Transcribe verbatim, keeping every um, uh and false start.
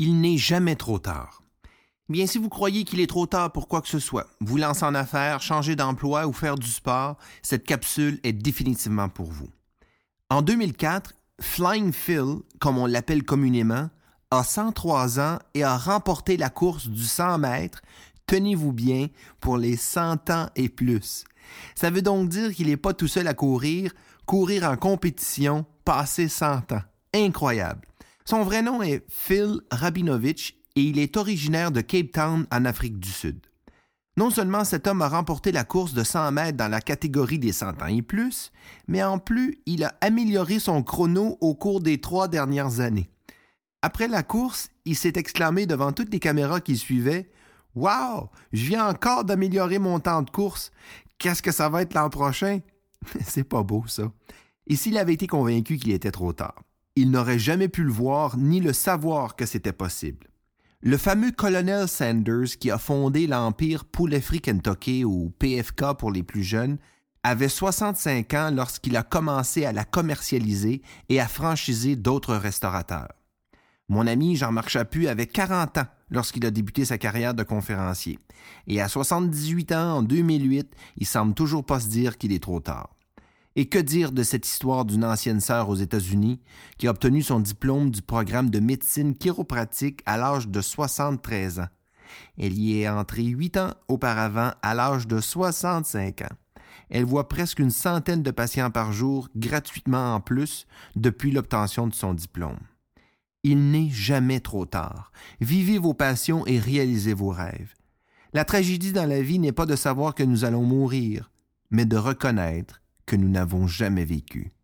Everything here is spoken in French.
Il n'est jamais trop tard. Bien, si vous croyez qu'il est trop tard pour quoi que ce soit, vous lancer en affaires, changer d'emploi ou faire du sport, cette capsule est définitivement pour vous. En deux mille quatre, Flying Phil, comme on l'appelle communément, a cent trois ans et a remporté la course du cent mètres, tenez-vous bien, pour les cent ans et plus. Ça veut donc dire qu'il n'est pas tout seul à courir, courir en compétition, passer cent ans. Incroyable! Son vrai nom est Phil Rabinovich et il est originaire de Cape Town en Afrique du Sud. Non seulement cet homme a remporté la course de cent mètres dans la catégorie des cent ans et plus, mais en plus, il a amélioré son chrono au cours des trois dernières années. Après la course, il s'est exclamé devant toutes les caméras qui suivaient « Wow! Je viens encore d'améliorer mon temps de course. Qu'est-ce que ça va être l'an prochain? » C'est pas beau, ça. Et s'il avait été convaincu qu'il était trop tard, il n'aurait jamais pu le voir ni le savoir que c'était possible. Le fameux Colonel Sanders, qui a fondé l'empire Poulet Frit Kentucky, ou P F K pour les plus jeunes, avait soixante-cinq ans lorsqu'il a commencé à la commercialiser et à franchiser d'autres restaurateurs. Mon ami Jean-Marc Chaput avait quarante ans lorsqu'il a débuté sa carrière de conférencier. Et à soixante-dix-huit ans, en deux mille huit, il semble toujours pas se dire qu'il est trop tard. Et que dire de cette histoire d'une ancienne sœur aux États-Unis qui a obtenu son diplôme du programme de médecine chiropratique à l'âge de soixante-treize ans. Elle y est entrée huit ans auparavant à l'âge de soixante-cinq ans. Elle voit presque une centaine de patients par jour gratuitement en plus depuis l'obtention de son diplôme. Il n'est jamais trop tard. Vivez vos passions et réalisez vos rêves. La tragédie dans la vie n'est pas de savoir que nous allons mourir, mais de reconnaître que nous n'avons jamais vécu.